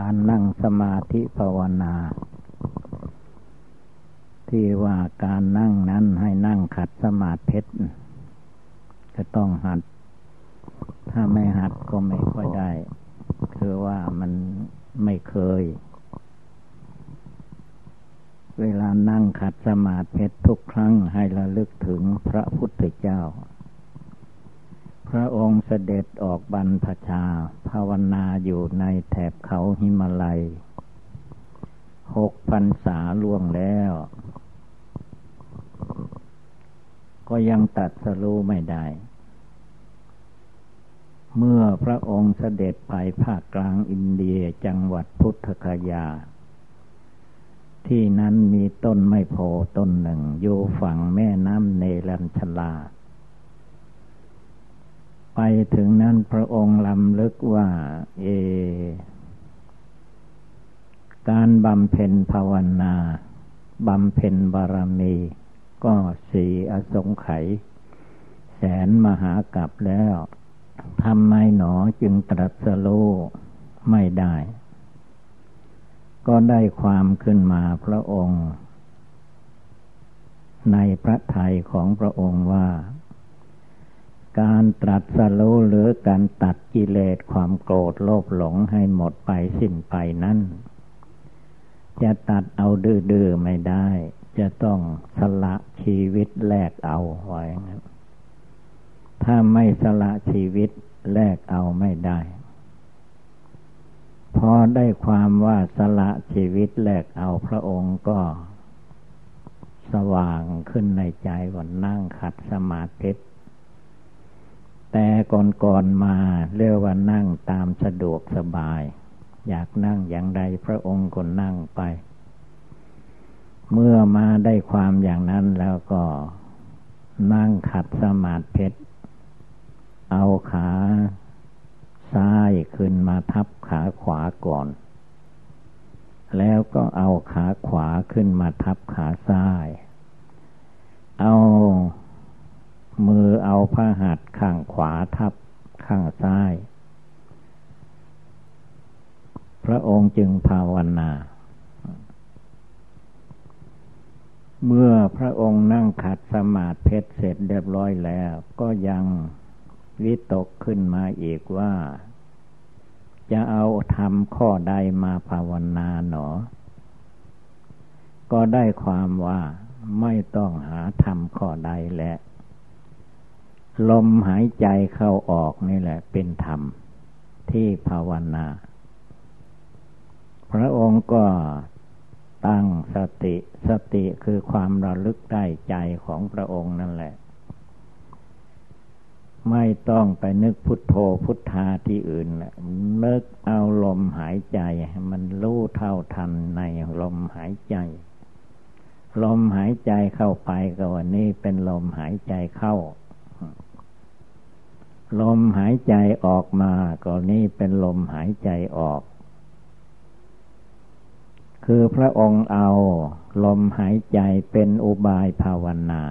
การนั่งสมาธิภาวนาที่ว่าการนั่งนั้นให้นั่งขัดสมาธิจะต้องหัดถ้าไม่หัดก็ไม่ค่อยได้คือว่ามันไม่เคยเวลานั่งขัดสมาธิทุกครั้งให้ระลึกถึงพระพุทธเจ้าพระองค์เสด็จออกบรรพชาภาวนาอยู่ในแถบเขาหิมาลัย6 พรรษาล่วงแล้วก็ยังตรัสรู้ไม่ได้เมื่อพระองค์เสด็จไปภาคกลางอินเดียจังหวัดพุทธคยาที่นั้นมีต้นไม้โพธิ์ต้นหนึ่งอยู่ฝั่งแม่น้ำเนรัญชลาไปถึงนั้นพระองค์รำลึกว่าการบำเพ็ญภาวนาบำเพ็ญบารมีก็4 อสงไขยแสนมหากาพย์แล้วทำไมหนอจึงตรัสรู้ไม่ได้ก็ได้ความขึ้นมาพระองค์ในพระทัยของพระองค์ว่าการตรัสรู้หรือการตัดกิเลสความโกรธโลภหลงให้หมดไปสิ้นไปนั้นจะตัดเอาดื้อๆไม่ได้จะต้องสละชีวิตแลกเอาไว้งั้นถ้าไม่สละชีวิตแลกเอาไม่ได้พอได้ความว่าสละชีวิตแลกเอาพระองค์ก็สว่างขึ้นในใจว่านั่งขัดสมาธิแต่ก่อนๆมาเรียกว่านั่งตามสะดวกสบายอยากนั่งอย่างใดพระองค์ก็นั่งไปเมื่อมาได้ความอย่างนั้นแล้วก็นั่งขัดสมาธิเอาขาซ้ายขึ้นมาทับขาขวาก่อนแล้วก็เอาขาขวาขึ้นมาทับขาซ้ายเอามือเอาพระหัตถ์ข้างขวาทับข้างซ้ายพระองค์จึงภาวนาเมื่อพระองค์นั่งขัดสมาธิเสร็จเรียบร้อยแล้วก็ยังวิตกขึ้นมาอีกว่าจะเอาธรรมข้อใดมาภาวนาหนอก็ได้ความว่าไม่ต้องหาธรรมข้อใดและลมหายใจเข้าออกนี่แหละเป็นธรรมที่ภาวนาพระองค์ก็ตั้งสติคือความระลึกได้ใจของพระองค์นั่นแหละไม่ต้องไปนึกพุทโธพุทธาที่อื่นนึกเอาลมหายใจมันรู้เท่าทันในลมหายใจลมหายใจเข้าไปก็ว่านี่เป็นลมหายใจเข้าลมหายใจออกมาก็นี่เป็นลมหายใจออกคือพระองค์เอาลมหายใจเป็นอุบายภาวนา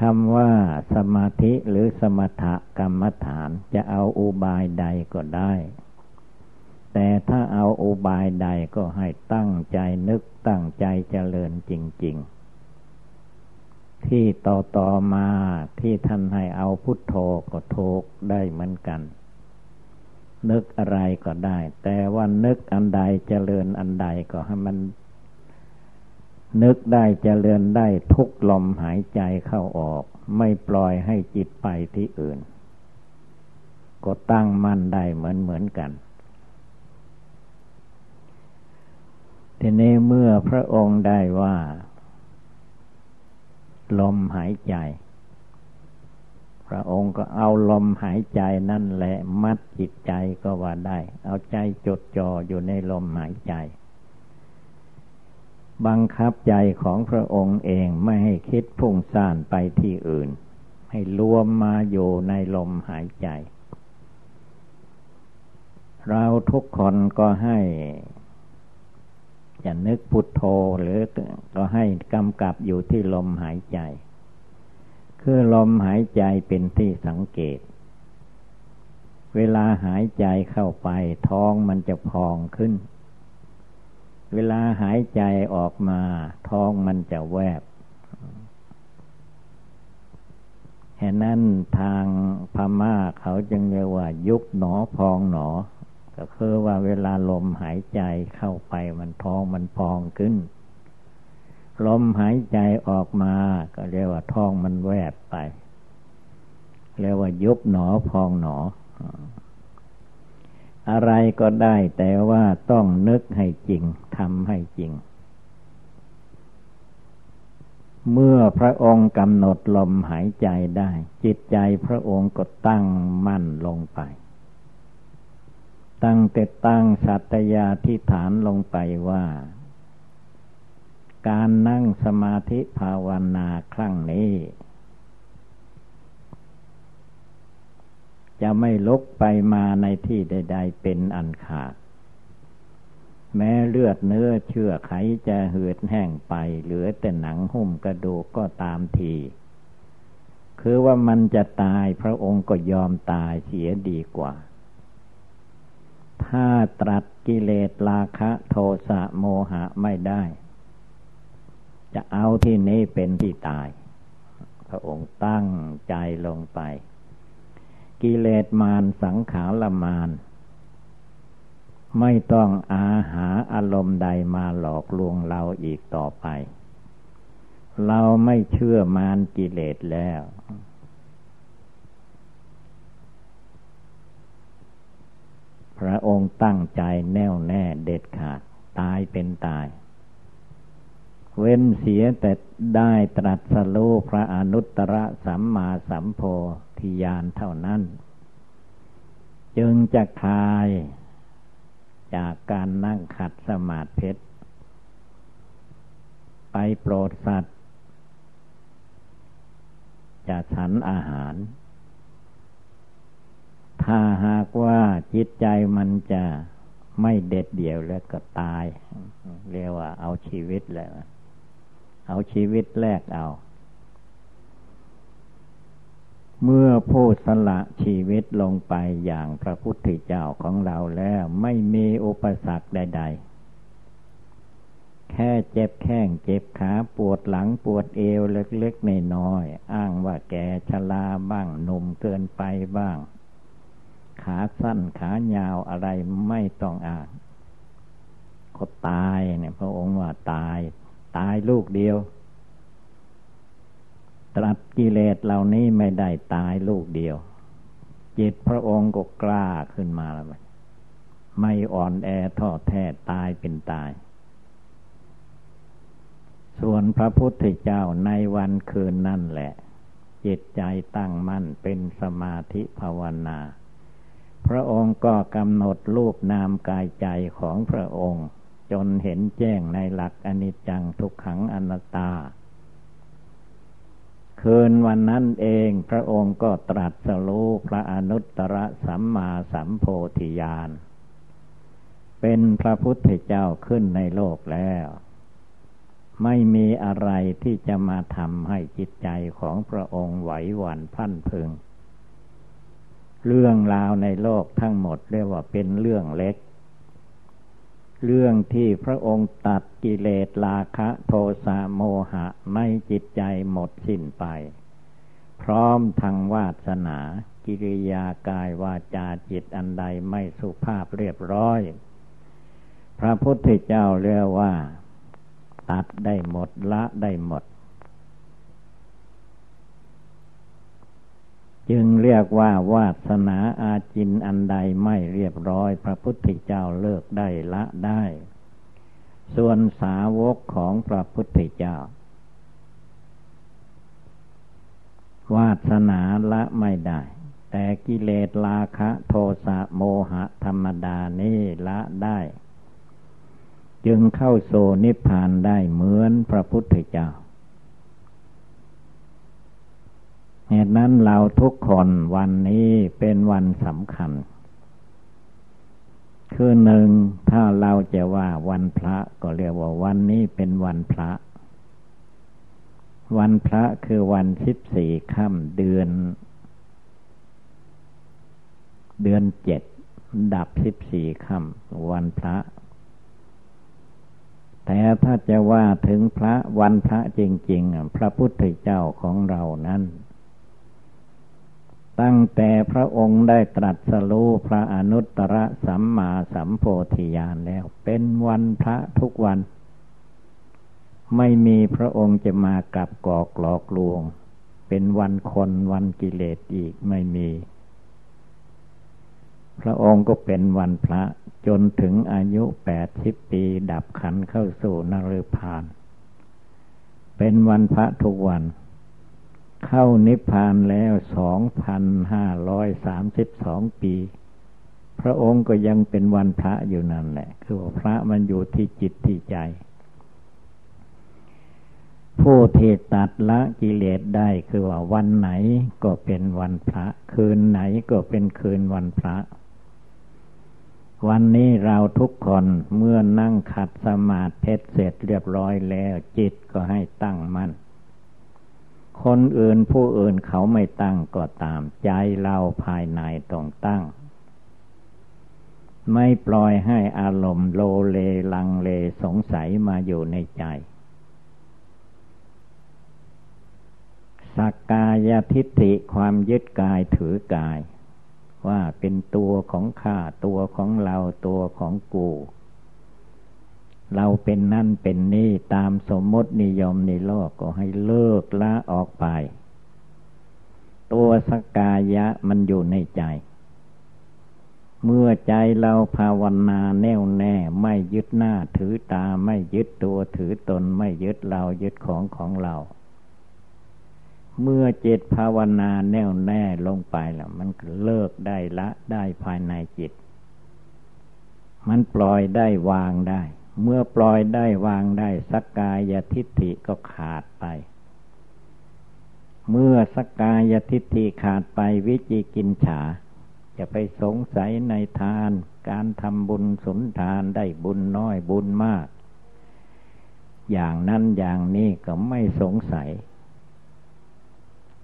คำว่าสมาธิหรือสมถกรรมฐานจะเอาอุบายใดก็ได้แต่ถ้าเอาอุบายใดก็ให้ตั้งใจนึกตั้งใจเจริญจริงๆที่ต่อมาที่ท่านให้เอาพุทโธก็ถูกได้เหมือนกันนึกอะไรก็ได้แต่ว่านึกอันใดเจริญอันใดก็ให้มันนึกได้เจริญได้ทุกลมหายใจเข้าออกไม่ปล่อยให้จิตไปที่อื่นก็ตั้งมั่นได้เหมือนกันทีนี้เมื่อพระองค์ได้ว่าลมหายใจพระองค์ก็เอาลมหายใจนั่นแหละมัดจิตใจก็ว่าได้เอาใจจดจ่ออยู่ในลมหายใจบังคับใจของพระองค์เองไม่ให้คิดพุ่งซ่านไปที่อื่นให้รวมมาอยู่ในลมหายใจเราทุกคนก็ให้จะนึกพุทโธหรือก็ให้กำกับอยู่ที่ลมหายใจคือลมหายใจเป็นที่สังเกต เวลาหายใจเข้าไปท้องมันจะพองขึ้นเวลาหายใจออกมาท้องมันจะแวบแค่นั้นทางพม่าเขาจึงเรียกว่ายุบหนอพองหนอก็คือว่าเวลาลมหายใจเข้าไปมันท้องมันพองขึ้นลมหายใจออกมาก็เรียกว่าท้องมันแวบไปเรียกว่ายุบหนอพองหนออะไรก็ได้แต่ว่าต้องนึกให้จริงทำให้จริงเมื่อพระองค์กำหนดลมหายใจได้จิตใจพระองค์ก็ตั้งมั่นลงไปตั้งแต่ตั้งสัตยาธิฐานลงไปว่าการนั่งสมาธิภาวนาครั้งนี้จะไม่ลุกไปมาในที่ใดๆเป็นอันขาดแม้เลือดเนื้อเชื่อไขจะเหือดแห้งไปเหลือแต่หนังหุ้มกระดูกก็ตามทีคือว่ามันจะตายพระองค์ก็ยอมตายเสียดีกว่าถ้าตรัสกิเลสราคะโทสะโมหะไม่ได้จะเอาที่นี้เป็นที่ตายพระองค์ตั้งใจลงไปกิเลสมารสังขารมารไม่ต้องอาหาอารมณ์ใดมาหลอกลวงเราอีกต่อไปเราไม่เชื่อมารกิเลสแล้วพระองค์ตั้งใจแน่วแน่เด็ดขาดตายเป็นตายเว้นเสียแต่ได้ตรัสรู้พระอนุตตรสัมมาสัมโพธิญาณเท่านั้นจึงจะคลายจากการนั่งขัดสมาธิไปโปรดสัตว์จะฉันอาหารถ้าหากว่าจิตใจมันจะไม่เด็ดเดี่ยวแล้วก็ตายเรียกว่าเอาชีวิตแล้วเอาชีวิตแรกเอาเมื่อผู้สละชีวิตลงไปอย่างพระพุทธเจ้าของเราแล้วไม่มีอุปสรรคใดๆแค่เจ็บแข้งเจ็บขาปวดหลังปวดเอวเล็กๆน้อยๆอ้างว่าแก่ชราบ้างหนุ่มเกินไปบ้างขาสั้นขายาวอะไรไม่ต้องอ้างก็ตายเนี่ยพระองค์ว่าตายลูกเดียวตรัสกิเลสเหล่านี้ไม่ได้ตายลูกเดียวจิตพระองค์ก็กล้าขึ้นมาแล้วไม่อ่อนแอท้อแท้ตายเป็นตายส่วนพระพุทธเจ้าในวันคืนนั่นแหละจิตใจตั้งมั่นเป็นสมาธิภาวนาพระองค์ก็กำหนดรูปนามกายใจของพระองค์จนเห็นแจ้งในหลักอนิจจังทุกขังอนัตตาคืนวันนั้นเองพระองค์ก็ตรัสรู้พระอนุตตรสัมมาสัมโพธิญาณเป็นพระพุทธเจ้าขึ้นในโลกแล้วไม่มีอะไรที่จะมาทำให้จิตใจของพระองค์ไหวหวั่นพลันพรึงเรื่องราวในโลกทั้งหมดเรียกว่าเป็นเรื่องเล็กเรื่องที่พระองค์ตัดกิเลสราคะโทสะโมหะไม่จิตใจหมดสิ้นไปพร้อมทางวาสนากิริยากายวาจาจิตอันใดไม่สุภาพเรียบร้อยพระพุทธเจ้าเรียกว่าตัดได้หมดละได้หมดจึงเรียกว่าวาสนาอาจินอันใดไม่เรียบร้อยพระพุทธเจ้าเลิกได้ละได้ส่วนสาวกของพระพุทธเจ้าวาสนาละไม่ได้แต่กิเลสราคะโทสะโมหะธรรมดานี้ละได้จึงเข้าโสนิพพานได้เหมือนพระพุทธเจ้าเหตุนั้นเราทุกคนวันนี้เป็นวันสำคัญคือหนึ่งถ้าเราจะว่าวันพระก็เรียกว่าวันนี้เป็นวันพระวันพระคือวัน14ค่ำเดือน เดือน7ดับ14 ค่ำวันพระแต่ถ้าจะว่าถึงพระวันพระจริงๆพระพุทธเจ้าของเรานั้นตั้งแต่พระองค์ได้ตรัสรู้พระอนุตตรสัมมาสัมโพธิญาณแล้วเป็นวันพระทุกวันไม่มีพระองค์จะมากับกอกหลอกลวงเป็นวันคนวันกิเลสอีกไม่มีพระองค์ก็เป็นวันพระจนถึงอายุ80 ปีดับขันธ์เข้าสู่นฤพานเป็นวันพระทุกวันเข้านิพพานแล้ว 2,532 ปีพระองค์ก็ยังเป็นวันพระอยู่นั่นแหละคือว่าพระมันอยู่ที่จิตที่ใจผู้ที่ตัดละกิเลสได้คือว่าวันไหนก็เป็นวันพระคืนไหนก็เป็นคืนวันพระวันนี้เราทุกคนเมื่อนั่งขัดสมาธิเสร็จเรียบร้อยแล้วจิตก็ให้ตั้งมั่นคนอื่นผู้อื่นเขาไม่ตั้งก็ตามใจเราภายในต้องตั้งไม่ปล่อยให้อารมณ์โลเลลังเลสงสัยมาอยู่ในใจสักกายทิฏฐิความยึดกายถือกายว่าเป็นตัวของข้าตัวของเราตัวของกูเราเป็นนั่นเป็นนี่ตามสมมตินิยมในโลกก็ให้เลิกละออกไปตัวสักกายะมันอยู่ในใจเมื่อใจเราภาวนาแน่วแน่ไม่ยึดหน้าถือตาไม่ยึดตัวถือตนไม่ยึดเรายึดของของเราเมื่อจิตภาวนาแน่วแน่ลงไปแล้วมันเลิกได้ละได้ภายในจิตมันปล่อยได้วางได้เมื่อปล่อยได้วางได้สักกายทิฏฐิก็ขาดไปเมื่อสักกายทิฏฐิขาดไปวิจิกิจฉาจะไปสงสัยในทานการทำบุญสุนทานได้บุญน้อยบุญมากอย่างนั้นอย่างนี้ก็ไม่สงสัย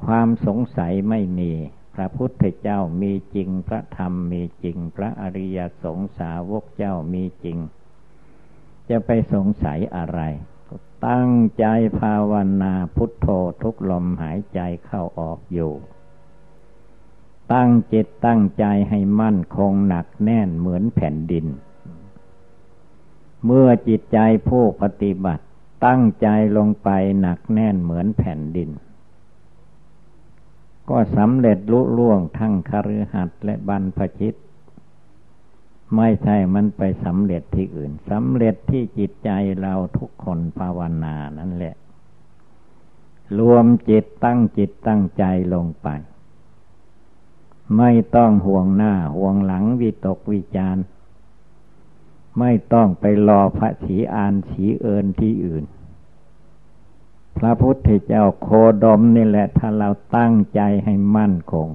ความสงสัยไม่มีพระพุทธเจ้ามีจริงพระธรรมมีจริงพระอริยสงฆ์สาวกเจ้ามีจริงจะไปสงสัยอะไรตั้งใจภาวนาพุทโธทุกลมหายใจเข้าออกอยู่ตั้งจิตตั้งใจให้มั่นคงหนักแน่นเหมือนแผ่นดินเมื่อจิตใจผู้ปฏิบัติตั้งใจลงไปหนักแน่นเหมือนแผ่นดินก็สำเร็จลุล่วงทั้งคฤหัสถ์และบรรพชิตไม่ใช่มันไปสำเร็จที่อื่นสำเร็จที่จิตใจเราทุกคนภาวนานั่นแหละรวมจิตตั้งใจลงไปไม่ต้องห่วงหน้าห่วงหลังวิตกวิจารไม่ต้องไปรอพระสีอานสีเอินที่อื่นพระพุทธเจ้าโคดมนี่แหละถ้าเราตั้งใจให้มั่นคง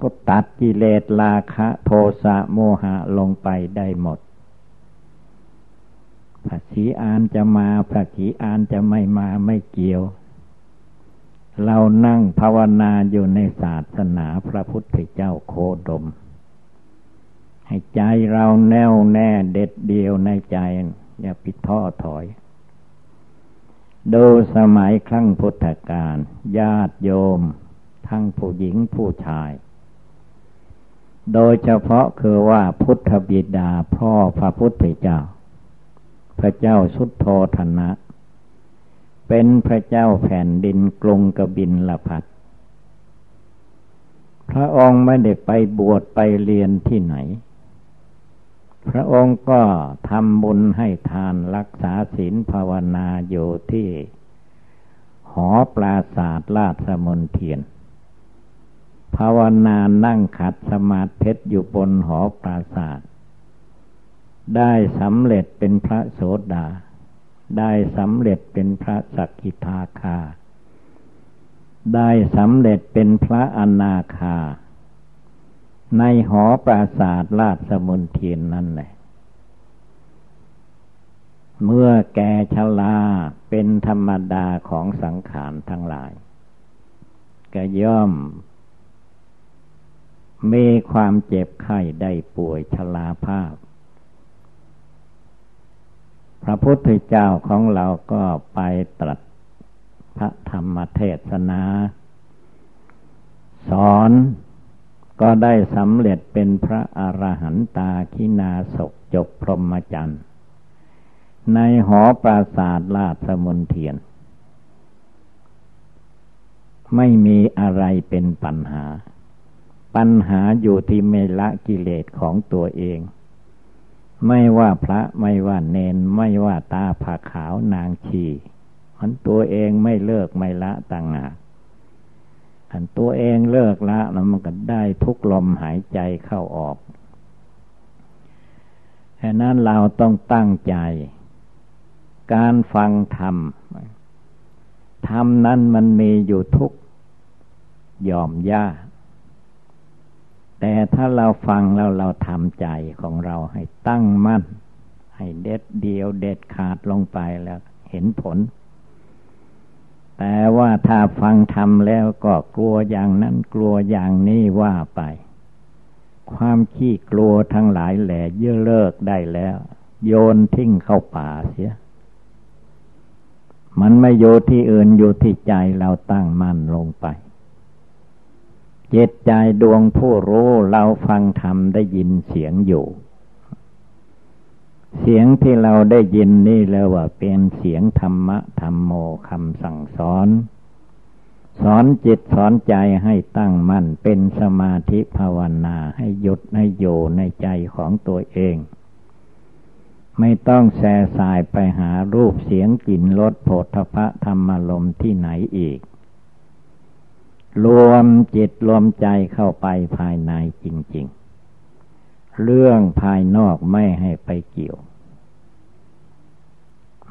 ก็ตัดกิเลสราคะโทสะโมหะลงไปได้หมดพระสีอานจะมาพระสีอานจะไม่มาไม่เกี่ยวเรานั่งภาวนาอยู่ในศาสนาพระพุทธเจ้าโคดมให้ใจเราแน่วแน่เด็ดเดี่ยวในใจอย่าไปท้อถอยดูสมัยครั้งพุทธกาลญาติโยมทั้งผู้หญิงผู้ชายโดยเฉพาะคือว่าพุทธบิดาพ่อพระพุทธเจ้าพระเจ้าสุทโธทนะเป็นพระเจ้าแผ่นดินกรุงกบิลพัสดุพระองค์ไม่ได้ไปบวชไปเรียนที่ไหนพระองค์ก็ทำบุญให้ทานรักษาศีลภาวนาอยู่ที่หอปราสาทราชมนเทียนภาวนานั่งขัดสมาธิอยู่บนหอปราสาทได้สำเร็จเป็นพระโสดาได้สำเร็จเป็นพระสกิทาคาได้สำเร็จเป็นพระอนาคาในหอปราสาทราชมนเทียนนั่นแหละเมื่อแก่ชราเป็นธรรมดาของสังขารทั้งหลายก็ย่อม มีความเจ็บไข้ได้ป่วยชราภาพพระพุทธเจ้าของเราก็ไปตรัสพระธรรมเทศนาสอนก็ได้สำเร็จเป็นพระอรหันตาคินาศกจบพรหมจรรย์ในหอปราสาทราชมนเทียนไม่มีอะไรเป็นปัญหาปัญหาอยู่ที่ไม่ละกิเลสของตัวเองไม่ว่าพระไม่ว่าเนนไม่ว่าตาผาขาวนางชีอันตัวเองไม่เลิกไม่ละต่างหากอันตัวเองเลิกละแล้วมันก็ได้ทุกลมหายใจเข้าออกฉะนั้นเราต้องตั้งใจการฟังธรรมธรรมนั้นมันมีอยู่ทุกหย่อมย่าแต่ถ้าเราฟังแล้วเราทำใจของเราให้ตั้งมั่นให้เด็ดเดียวเด็ดขาดลงไปแล้วเห็นผลแต่ว่าถ้าฟังธรรมแล้วก็กลัวอย่างนั้นกลัวอย่างนี้ว่าไปความขี้กลัวทั้งหลายแหล่เย่อเลิกได้แล้วโยนทิ้งเข้าป่าเสียมันไม่อยู่ที่อื่นอยู่ที่ใจเราตั้งมั่นลงไปจิตใจดวงผู้รู้เราฟังธรรมได้ยินเสียงอยู่เสียงที่เราได้ยินนี่เรียกว่าเป็นเสียงธรรมะธัมโมคำสั่งสอนสอนจิตสอนใจให้ตั้งมั่นเป็นสมาธิภาวนาให้หยุดให้อยู่ในใจของตัวเองไม่ต้องแส่สายไปหารูปเสียงกลิ่นรสโผฏฐัพพะธรรมลมที่ไหนอีกรวมจิตรวมใจเข้าไปภายในจริงๆเรื่องภายนอกไม่ให้ไปเกี่ยว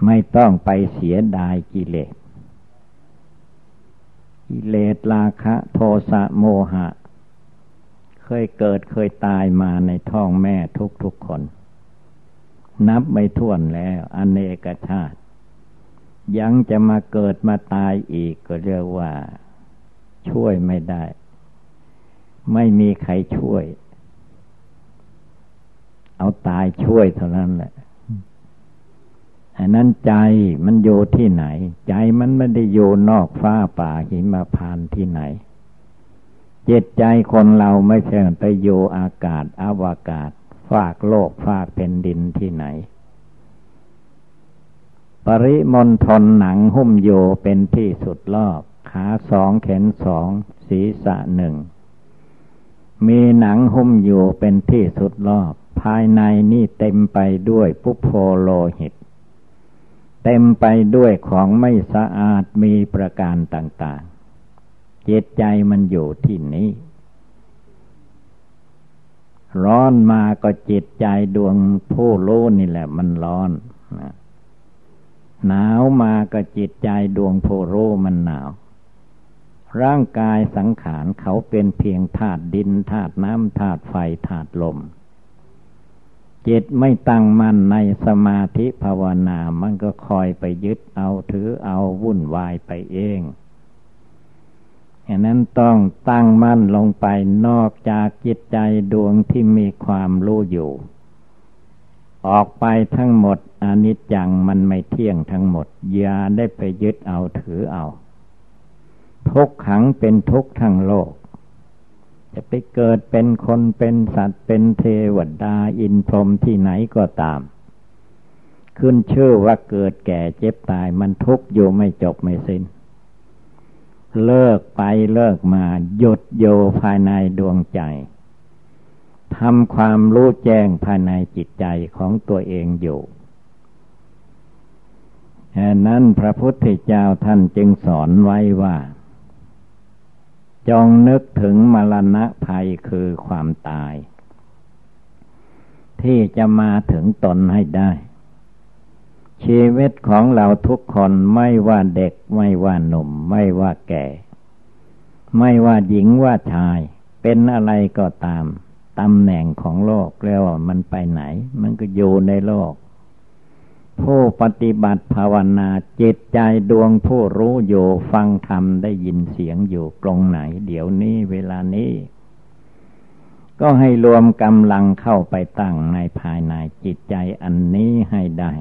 ไม่ต้องไปเสียดายกิเลสกิเลสราคะโทสะโมหะเคยเกิดเคยตายมาในท้องแม่ทุกๆคนนับไม่ถ้วนแล้วอเนกชาติยังจะมาเกิดมาตายอีกก็เรียกว่าช่วยไม่ได้ไม่มีใครช่วยเอาตายช่วยเท่านั้นแหละอันนั้นใจมันอยู่ที่ไหนใจมันไม่ได้อยู่นอกฟ้าป่าหิมพานต์ที่ไหนจิตใจคนเราไม่ใช่ไปอยู่อากาศอวกาศฝากโลกฝากแผ่นดินที่ไหนปริมณฑลหนังหุ้มโยเป็นที่สุดรอบขา2แขน2ศีรษะ1มีหนังหุ้มอยู่เป็นที่สุดรอบภายในนี่เต็มไปด้วยปุพโพโลหิตเต็มไปด้วยของไม่สะอาดมีประการต่างๆจิตใจมันอยู่ที่นี้ร้อนมาก็จิตใจดวงผู้รู้นี่แหละมันร้อนหนาวมาก็จิตใจดวงผู้รู้มันหนาวร่างกายสังขารเขาเป็นเพียงธาตุดินธาตุน้ำธาตุไฟธาตุลมจิตไม่ตั้งมั่นในสมาธิภาวนามันก็คอยไปยึดเอาถือเอาวุ่นวายไปเองอันนั้นต้องตั้งมั่นลงไปนอกจากจิตใจดวงที่มีความรู้อยู่ออกไปทั้งหมดอนิจจังมันไม่เที่ยงทั้งหมดอย่าได้ไปยึดเอาถือเอาทุกขังเป็นทุกข์ทั้งโลกจะไปเกิดเป็นคนเป็นสัตว์เป็นเทวดาอินทร์พรหมที่ไหนก็ตามขึ้นชื่อว่าเกิดแก่เจ็บตายมันทุกข์อยู่ไม่จบไม่สิ้นเลิกไปเลิกมาหยุดโยภายในดวงใจทำความรู้แจ้งภายในจิตใจของตัวเองอยู่ฉะนั้นพระพุทธเจ้าท่านจึงสอนไว้ว่าจงนึกถึงมรณะภัยคือความตายที่จะมาถึงตนให้ได้ชีวิตของเราทุกคนไม่ว่าเด็กไม่ว่าหนุ่มไม่ว่าแก่ไม่ว่าหญิงว่าชายเป็นอะไรก็ตามตำแหน่งของโลกแล้วมันไปไหนมันก็อยู่ในโลกผู้ปฏิบัติภาวนาจิตใจดวงผู้รู้อยู่ฟังธรรมได้ยินเสียงอยู่ตรงไหนเดี๋ยวนี้เวลานี้ ก็ให้รวมกำลังเข้าไปตั้งในภายในจิตใจอันนี้ให้ได้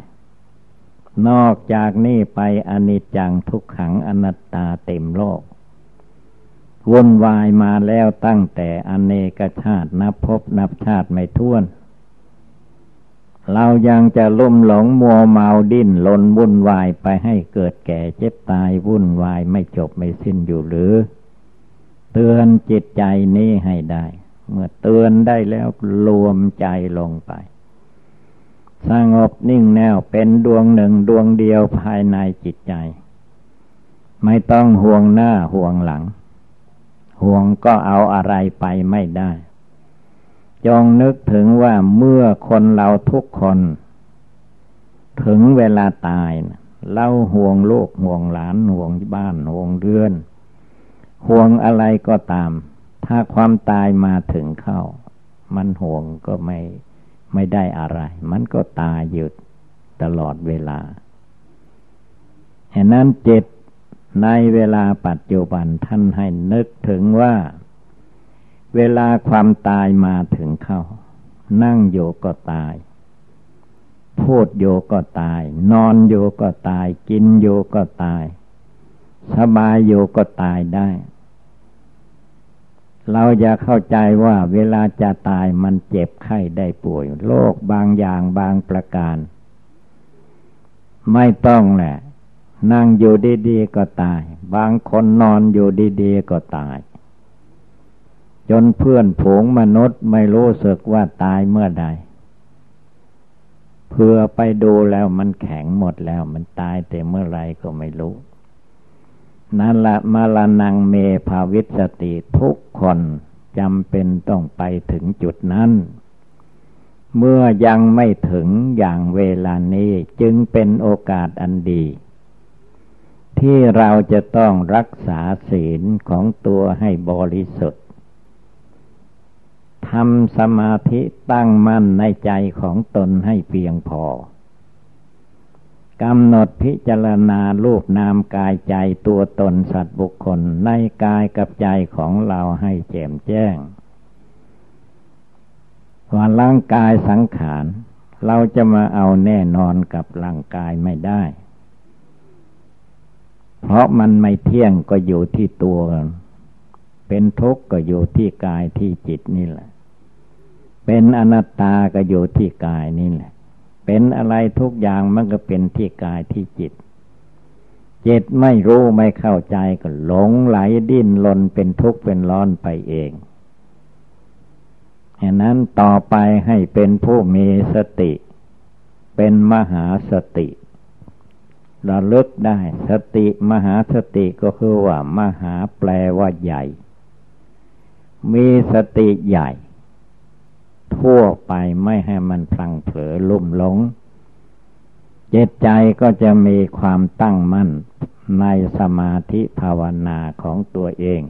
นอกจากนี้ไปอนิจจังทุกขังอนัตตาเต็มโลกวนวายมาแล้วตั้งแต่อเนกชาตินับพบนับชาติไม่ถ้วนเรายังจะลุ่มหลงมัวเมาดิ้นรนวุ่นวายไปให้เกิดแก่เจ็บตายวุ่นวายไม่จบไม่สิ้นอยู่หรือเตือนจิตใจนี้ให้ได้เมื่อเตือนได้แล้วรวมใจลงไปสงบนิ่งแน่วเป็นดวงหนึ่งดวงเดียวภายในจิตใจไม่ต้องห่วงหน้าห่วงหลังห่วงก็เอาอะไรไปไม่ได้จงนึกถึงว่าเมื่อคนเราทุกคนถึงเวลาตายเราห่วงลูกห่วงหลานห่วงบ้านห่วงเรือนห่วงอะไรก็ตามถ้าความตายมาถึงเข้ามันห่วงก็ไม่ได้อะไรมันก็ตายอยู่ตลอดเวลาฉะนั้นจิตในเวลาปัจจุบันท่านให้นึกถึงว่าเวลาความตายมาถึงเข้านั่งอยู่ก็ตายพูดอยู่ก็ตายนอนอยู่ก็ตายกินอยู่ก็ตายสบายอยู่ก็ตายได้เราอย่าเข้าใจว่าเวลาจะตายมันเจ็บไข้ได้ป่วยโรคบางอย่างบางประการไม่ต้องแหละนั่งอยู่ดีๆก็ตายบางคนนอนอยู่ดีๆก็ตายจนเพื่อนผงมนุษย์ไม่รู้สึกว่าตายเมื่อใดเพื่อไปดูแล้วมันแข็งหมดแล้วมันตายแต่เมื่อไรก็ไม่รู้นั่นละมรณังเมภาวิสสติทุกคนจำเป็นต้องไปถึงจุดนั้นเมื่อยังไม่ถึงอย่างเวลานี้จึงเป็นโอกาสอันดีที่เราจะต้องรักษาศีลของตัวให้บริสุทธิ์ทำสมาธิตั้งมั่นในใจของตนให้เพียงพอกำหนดพิจารณารูปนามกายใจตัวตนสัตว์บุคคลในกายกับใจของเราให้แจ่มแจ้งว่าร่างกายสังขารเราจะมาเอาแน่นอนกับร่างกายไม่ได้เพราะมันไม่เที่ยงก็อยู่ที่ตัวเป็นทุกข์ก็อยู่ที่กายที่จิตนี่แหละเป็นอนัตตาก็อยู่ที่กายนี่แหละเป็นอะไรทุกอย่างมันก็เป็นที่กายที่จิตจิตไม่รู้ไม่เข้าใจก็หลงไหลดิ้นรนเป็นทุกข์เป็นร้อนไปเองฉะนั้นต่อไปให้เป็นผู้มีสติเป็นมหาสติระลึกได้สติมหาสติก็คือว่ามหาแปลว่าใหญ่มีสติใหญ่ทั่วไปไม่ให้มันพลังเผลอลุ่มหลงจิตใจก็จะมีความตั้งมั่นในสมาธิภาวนาของตัวเอง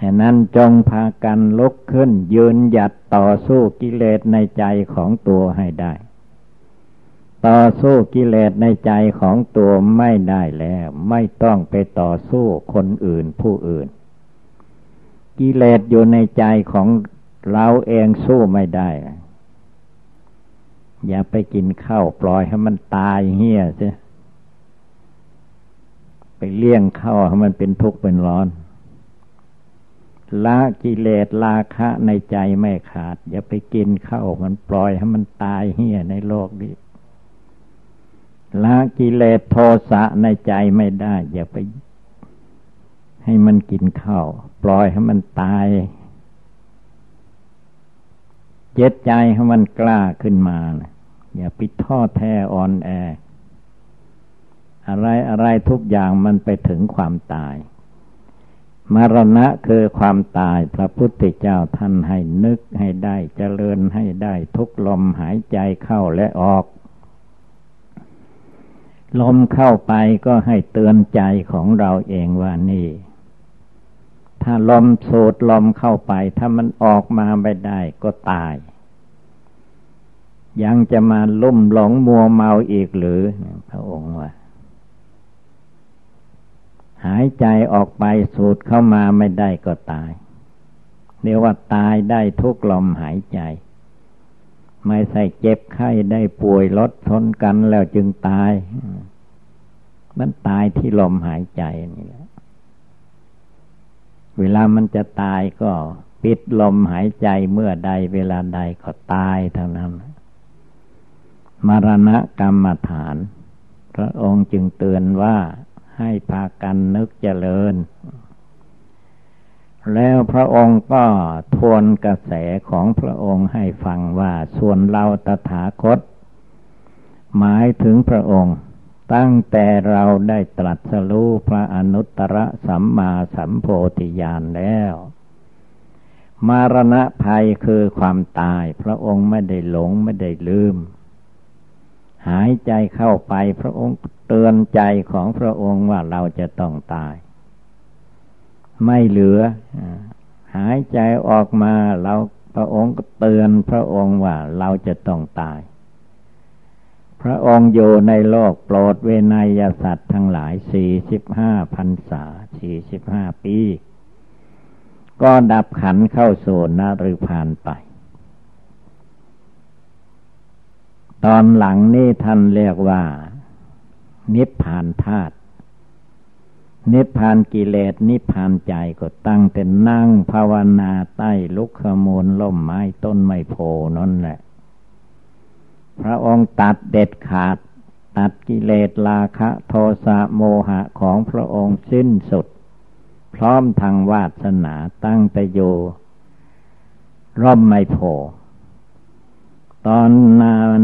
ฉะนั้นจงพากันลุกขึ้นยืนหยัดต่อสู้กิเลสในใจของตัวให้ได้ต่อสู้กิเลสในใจของตัวไม่ได้แล้วไม่ต้องไปต่อสู้คนอื่นผู้อื่นกิเลสอยู่ในใจของเราเองสู้ไม่ได้อย่าไปกินข้าวปล่อยให้มันตายเหี้ยซะไปเลี้ยงข้าวให้มันเป็นทุกข์เป็นร้อนละกิเลสราคะในใจไม่ขาดอย่าไปกินข้าวมันปล่อยให้มันตายเหี้ยในโลกนี้ละกิเลสโทสะในใจไม่ได้อย่าไปให้มันกินข้าวปล่อยให้มันตายเจ็ดใจให้มันกล้าขึ้นมานะอย่าไปท้อแท้อ่อนแออะไรอะไรทุกอย่างมันไปถึงความตายมรณะคือความตายพระพุทธเจ้าท่านให้นึกให้ได้เจริญให้ได้ทุกลมหายใจเข้าและออกลมเข้าไปก็ให้เตือนใจของเราเองว่านี่ถ้าลมสูดลมเข้าไปถ้ามันออกมาไม่ได้ก็ตายยังจะมาลุ่มหลงมัวเมาอีกหรือพระองค์ว่าหายใจออกไปสูดเข้ามาไม่ได้ก็ตาย เรียกว่าตายได้ทุกลมหายใจไม่ใช่เจ็บไข้ได้ป่วยรถชนกันแล้วจึงตายมันตายที่ลมหายใจนี่แหละเวลามันจะตายก็ปิดลมหายใจเมื่อใดเวลาใดก็ตายเท่านั้นมรณะกรรมฐานพระองค์จึงเตือนว่าให้พากันนึกเจริญแล้วพระองค์ก็ทวนกระแสของพระองค์ให้ฟังว่าส่วนเราตถาคตหมายถึงพระองค์ตั้งแต่เราได้ตรัสรู้พระอนุตตรสัมมาสัมโพธิญาณแล้วมรณะภัยคือความตายพระองค์ไม่ได้หลงไม่ได้ลืมหายใจเข้าไปพระองค์เตือนใจของพระองค์ว่าเราจะต้องตายไม่เหลือหายใจออกมาเราพระองค์ก็เตือนพระองค์ว่าเราจะต้องตายพระองค์อยู่ในโลกโปรดเวไนยสัตว์ทั้งหลาย45พรรษา45ปีก็ดับขันธ์เข้าสู่นฤพานไปตอนหลังนี้ท่านเรียกว่านิพพานธาตุนิพพานกิเลสนิพพานใจก็ตั้งแต่นั่งภาวนาใต้ลุกขมูลล่มไม้ต้นไม้โพนั่นแหละพระองค์ตัดเด็ดขาดตัดกิเลสราคะโทสะโมหะของพระองค์สิ้นสุดพร้อมทางวาสนาตั้งแต่อยู่ร่มไม้โพตอน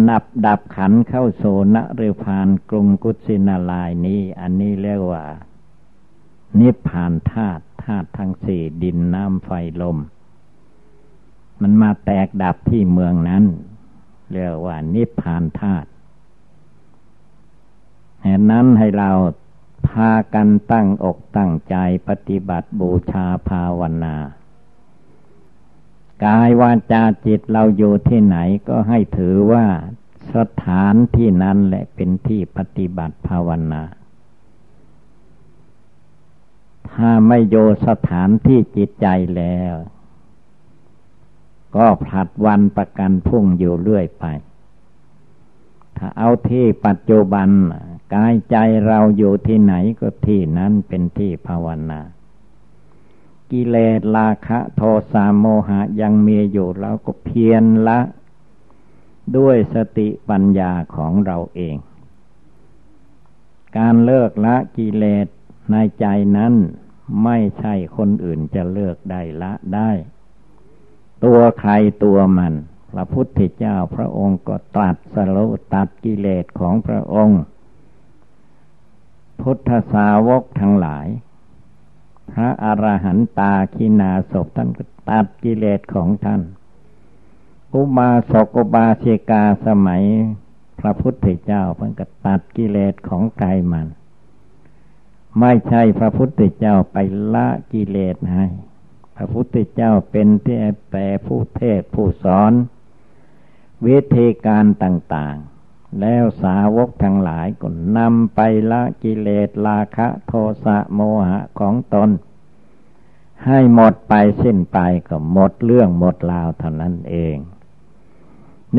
นับดับขันเข้าโสนฤพานกรุงกุสินาลายนี้อันนี้เรียกว่านิพพานธาตุธาตุทั้งสี่ดินน้ำไฟลมมันมาแตกดับที่เมืองนั้นเรียกว่านิพพานธาตุเหตุนั้นให้เราพากันตั้งอกตั้งใจปฏิบัติบูชาภาวนากายวาจาจิตเราอยู่ที่ไหนก็ให้ถือว่าสถานที่นั้นแหละเป็นที่ปฏิบัติภาวนาถ้าไม่อยู่สถานที่จิตใจแล้วก็ผลัดวันประกันพรุ่งอยู่เรื่อยไปถ้าเอาที่ปัจจุบันกายใจเราอยู่ที่ไหนก็ที่นั้นเป็นที่ภาวนากิเลสราคะโทสะโมหะยังมีอยู่แล้วก็เพียรละด้วยสติปัญญาของเราเองการเลิกละกิเลสในใจนั้นไม่ใช่คนอื่นจะเลิกได้ละได้ตัวใครตัวมันพระพุทธเจ้าพระองค์ก็ตรัสรู้ตัดกิเลสของพระองค์พุทธสาวกทั้งหลายพระอรหันตาขีณาสพท่านก็ตัดกิเลสของท่านอุบาสกอุบาสิกาสมัยพระพุทธเจ้าเพิ่นก็ตัดกิเลสของใครมันไม่ใช่พระพุทธเจ้าไปละกิเลสให้พระพุทธเจ้าเป็นที่แปลผู้เทศผู้สอนวิธีการต่างๆแล้วสาวกทั้งหลายก็นำไปละกิเลสราคะโทสะโมหะของตนให้หมดไปสิ้นไปก็หมดเรื่องหมดราวเท่านั้นเอง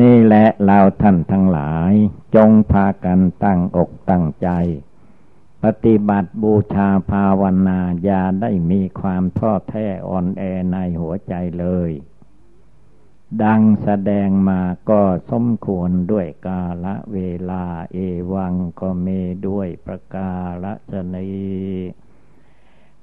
นี่แหละเราท่านทั้งหลายจงพากันตั้งอกตั้งใจปฏิบัติบูชาภาวนาอย่าได้มีความท้อแท้อ่อนแอในหัวใจเลยดังแสดงมาก็สมควรด้วยกาลเวลาเอวังก็มีด้วยประกาศนี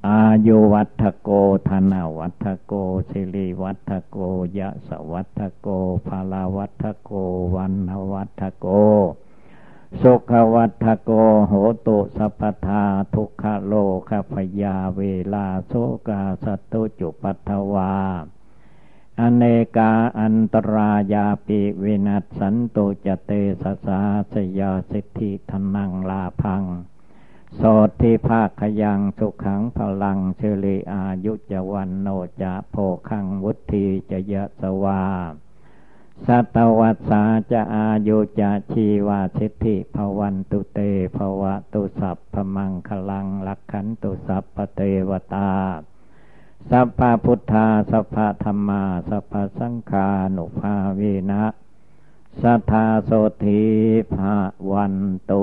อายุวัฏโกธนวัฏโกสิริวัฏโกยะสวัฏโกภาลวัฏโกวันวัฏโกสุขวัฏโกโหตุสัพพทาทุกขโลกพยาเวลาโสกาสัตตุจุปัฏฐวาอเนกาอันตรายาปิวินัสสันตุจเตสสาสยาสิทธิธนังลาภังโสติภาคยังสุขังพลังเชลิอายุจวันโนจะโภคังวุธีจยะสวาสัตวัสสาจะอายุจะชีวาสิทธิภวันตุเตภวะตุสัพพมังคลังลักขันตุสัพพเทวตา สัพพะพุทธาสัพพะธรรมาสัพพะสังฆานุภาเวนะสัทธาโสติภาวันตุ